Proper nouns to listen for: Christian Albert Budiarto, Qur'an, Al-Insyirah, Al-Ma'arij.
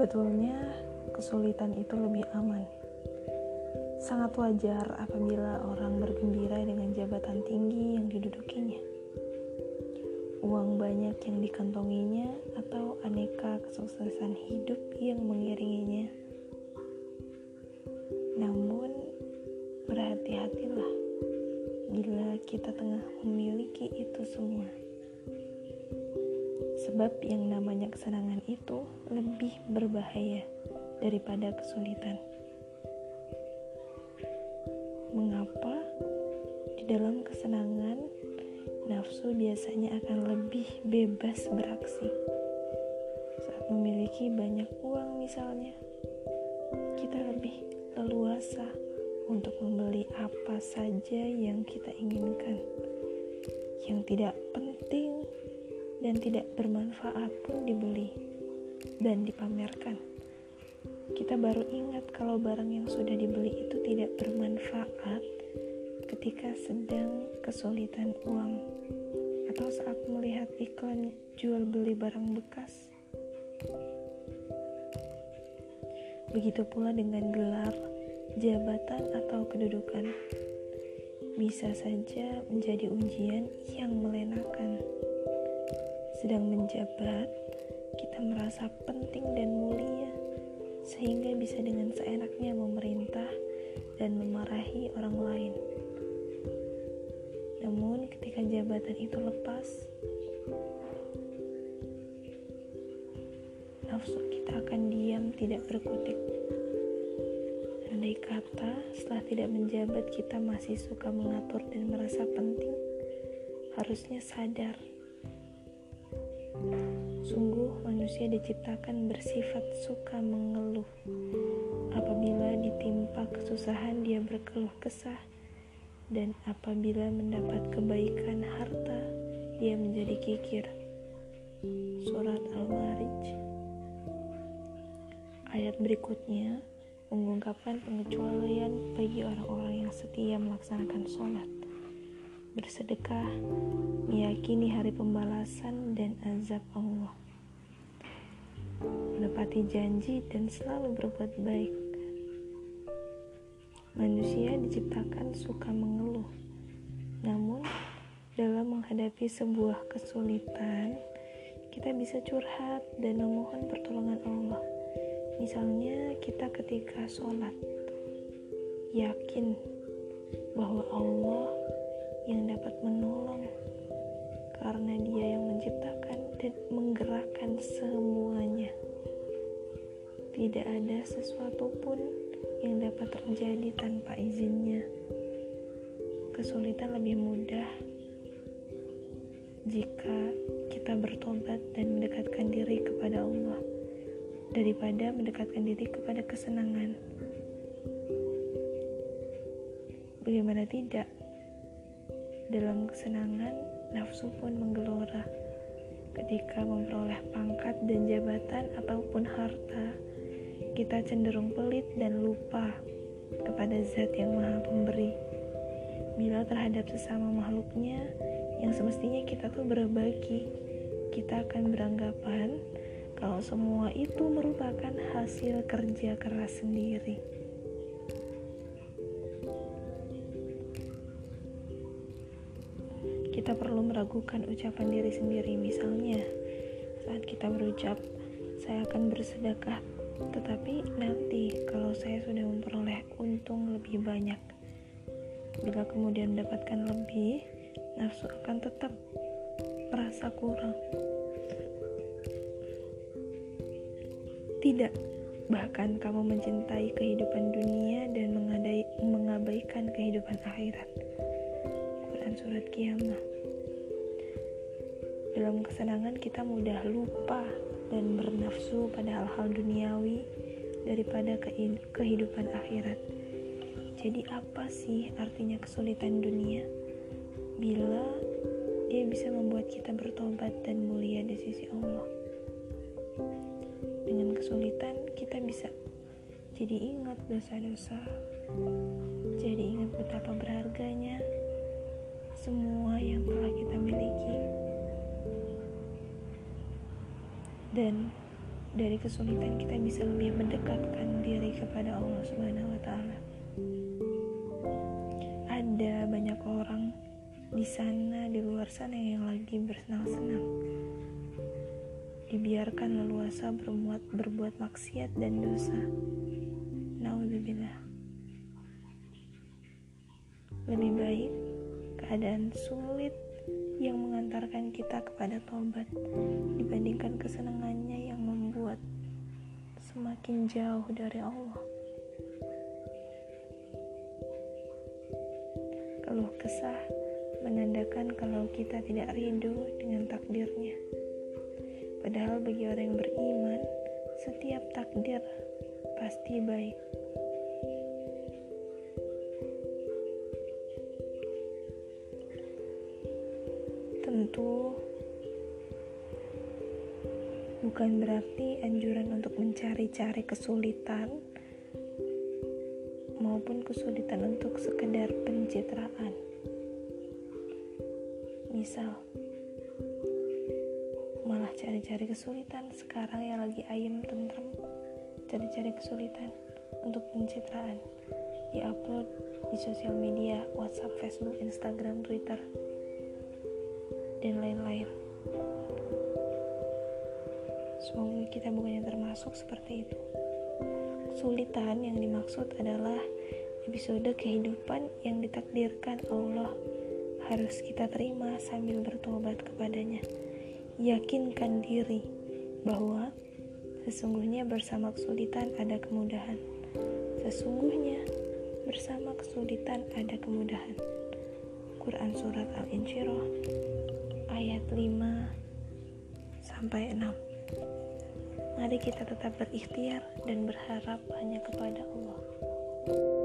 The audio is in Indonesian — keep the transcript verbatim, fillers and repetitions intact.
Sebetulnya kesulitan itu lebih aman. Sangat wajar apabila orang bergembira dengan jabatan tinggi yang didudukinya, uang banyak yang dikantonginya, atau aneka kesuksesan hidup yang mengiringinya. Namun, berhati-hatilah bila kita tengah memiliki itu semua. Sebab yang namanya kesenangan itu lebih berbahaya daripada kesulitan. Mengapa? Di dalam kesenangan, nafsu biasanya akan lebih bebas beraksi. Saat memiliki banyak uang misalnya, kita lebih leluasa untuk membeli apa saja yang kita inginkan, yang tidak penting dan tidak bermanfaat pun dibeli dan dipamerkan. Kita baru ingat kalau barang yang sudah dibeli itu tidak bermanfaat ketika sedang kesulitan uang, atau saat melihat iklan jual beli barang bekas. Begitu pula dengan gelar, jabatan, atau kedudukan. Bisa saja menjadi ujian yang melenakan. Sedang menjabat, kita merasa penting dan mulia, sehingga bisa dengan seenaknya memerintah dan memarahi orang lain. Namun ketika jabatan itu lepas, nafsu kita akan diam tidak berkutik. Andai kata setelah tidak menjabat kita masih suka mengatur dan merasa penting, harusnya sadar. Sungguh manusia diciptakan bersifat suka mengeluh. Apabila ditimpa kesusahan dia berkeluh kesah, dan apabila mendapat kebaikan harta dia menjadi kikir. Surat Al-Ma'arij. Ayat berikutnya mengungkapkan pengecualian bagi orang-orang yang setia melaksanakan sholat, bersedekah, meyakini hari pembalasan dan azab Allah, menepati janji dan selalu berbuat baik. Manusia diciptakan suka mengeluh. Namun, dalam menghadapi sebuah kesulitan, kita bisa curhat dan memohon pertolongan Allah. Misalnya, kita ketika sholat yakin bahwa Allah yang dapat menolong, karena Dia yang menciptakan dan menggerakkan semuanya. Tidak ada sesuatu pun yang dapat terjadi tanpa izinnya. Kesulitan lebih mudah jika kita bertobat dan mendekatkan diri kepada Allah daripada mendekatkan diri kepada kesenangan. Bagaimana tidak? Dalam kesenangan, nafsu pun menggelora. Ketika memperoleh pangkat dan jabatan ataupun harta, kita cenderung pelit dan lupa kepada Zat yang Maha Pemberi. Bila terhadap sesama makhluknya, yang semestinya kita tuh berbagi, kita akan beranggapan kalau semua itu merupakan hasil kerja keras sendiri. Kita perlu meragukan ucapan diri sendiri. Misalnya, saat kita berucap, saya akan bersedekah, tetapi nanti kalau saya sudah memperoleh untung lebih banyak. Bila kemudian mendapatkan lebih, nafsu akan tetap merasa kurang. Tidak, bahkan kamu mencintai kehidupan dunia dan mengabaikan kehidupan akhirat. Quran Surat Qiyamah. Dalam kesenangan kita mudah lupa dan bernafsu pada hal-hal duniawi daripada kehidupan akhirat. Jadi apa sih artinya kesulitan dunia bila dia bisa membuat kita bertobat dan mulia di sisi Allah? Dengan kesulitan kita bisa jadi ingat dosa-dosa, jadi ingat betapa berharganya semua yang telah kita miliki. Dan dari kesulitan kita bisa lebih mendekatkan diri kepada Allah Subhanahu wa Ta'ala. Ada banyak orang di sana, di luar sana yang lagi bersenang-senang, dibiarkan leluasa berbuat, berbuat maksiat dan dosa. Na'udzubillah. Lebih baik keadaan sulit yang mengantarkan kita kepada tobat dibandingkan kesenangannya yang membuat semakin jauh dari Allah. Keluh kesah menandakan kalau kita tidak rindu dengan takdirnya. Padahal bagi orang yang beriman, setiap takdir pasti baik. Tentu bukan berarti anjuran untuk mencari-cari kesulitan maupun kesulitan untuk sekedar pencitraan. Misal malah cari-cari kesulitan sekarang yang lagi ayem tentrem, cari-cari kesulitan untuk pencitraan, diupload di sosial media, WhatsApp, Facebook, Instagram, Twitter, dan lain-lain. Semoga kita bukannya termasuk seperti itu. Kesulitan yang dimaksud adalah episode kehidupan yang ditakdirkan Allah, harus kita terima sambil bertobat kepadanya. Yakinkan diri bahwa sesungguhnya bersama kesulitan ada kemudahan. Sesungguhnya bersama kesulitan ada kemudahan. Qur'an Surat Al-Insyirah ayat lima sampai enam. Mari kita tetap berikhtiar dan berharap hanya kepada Allah.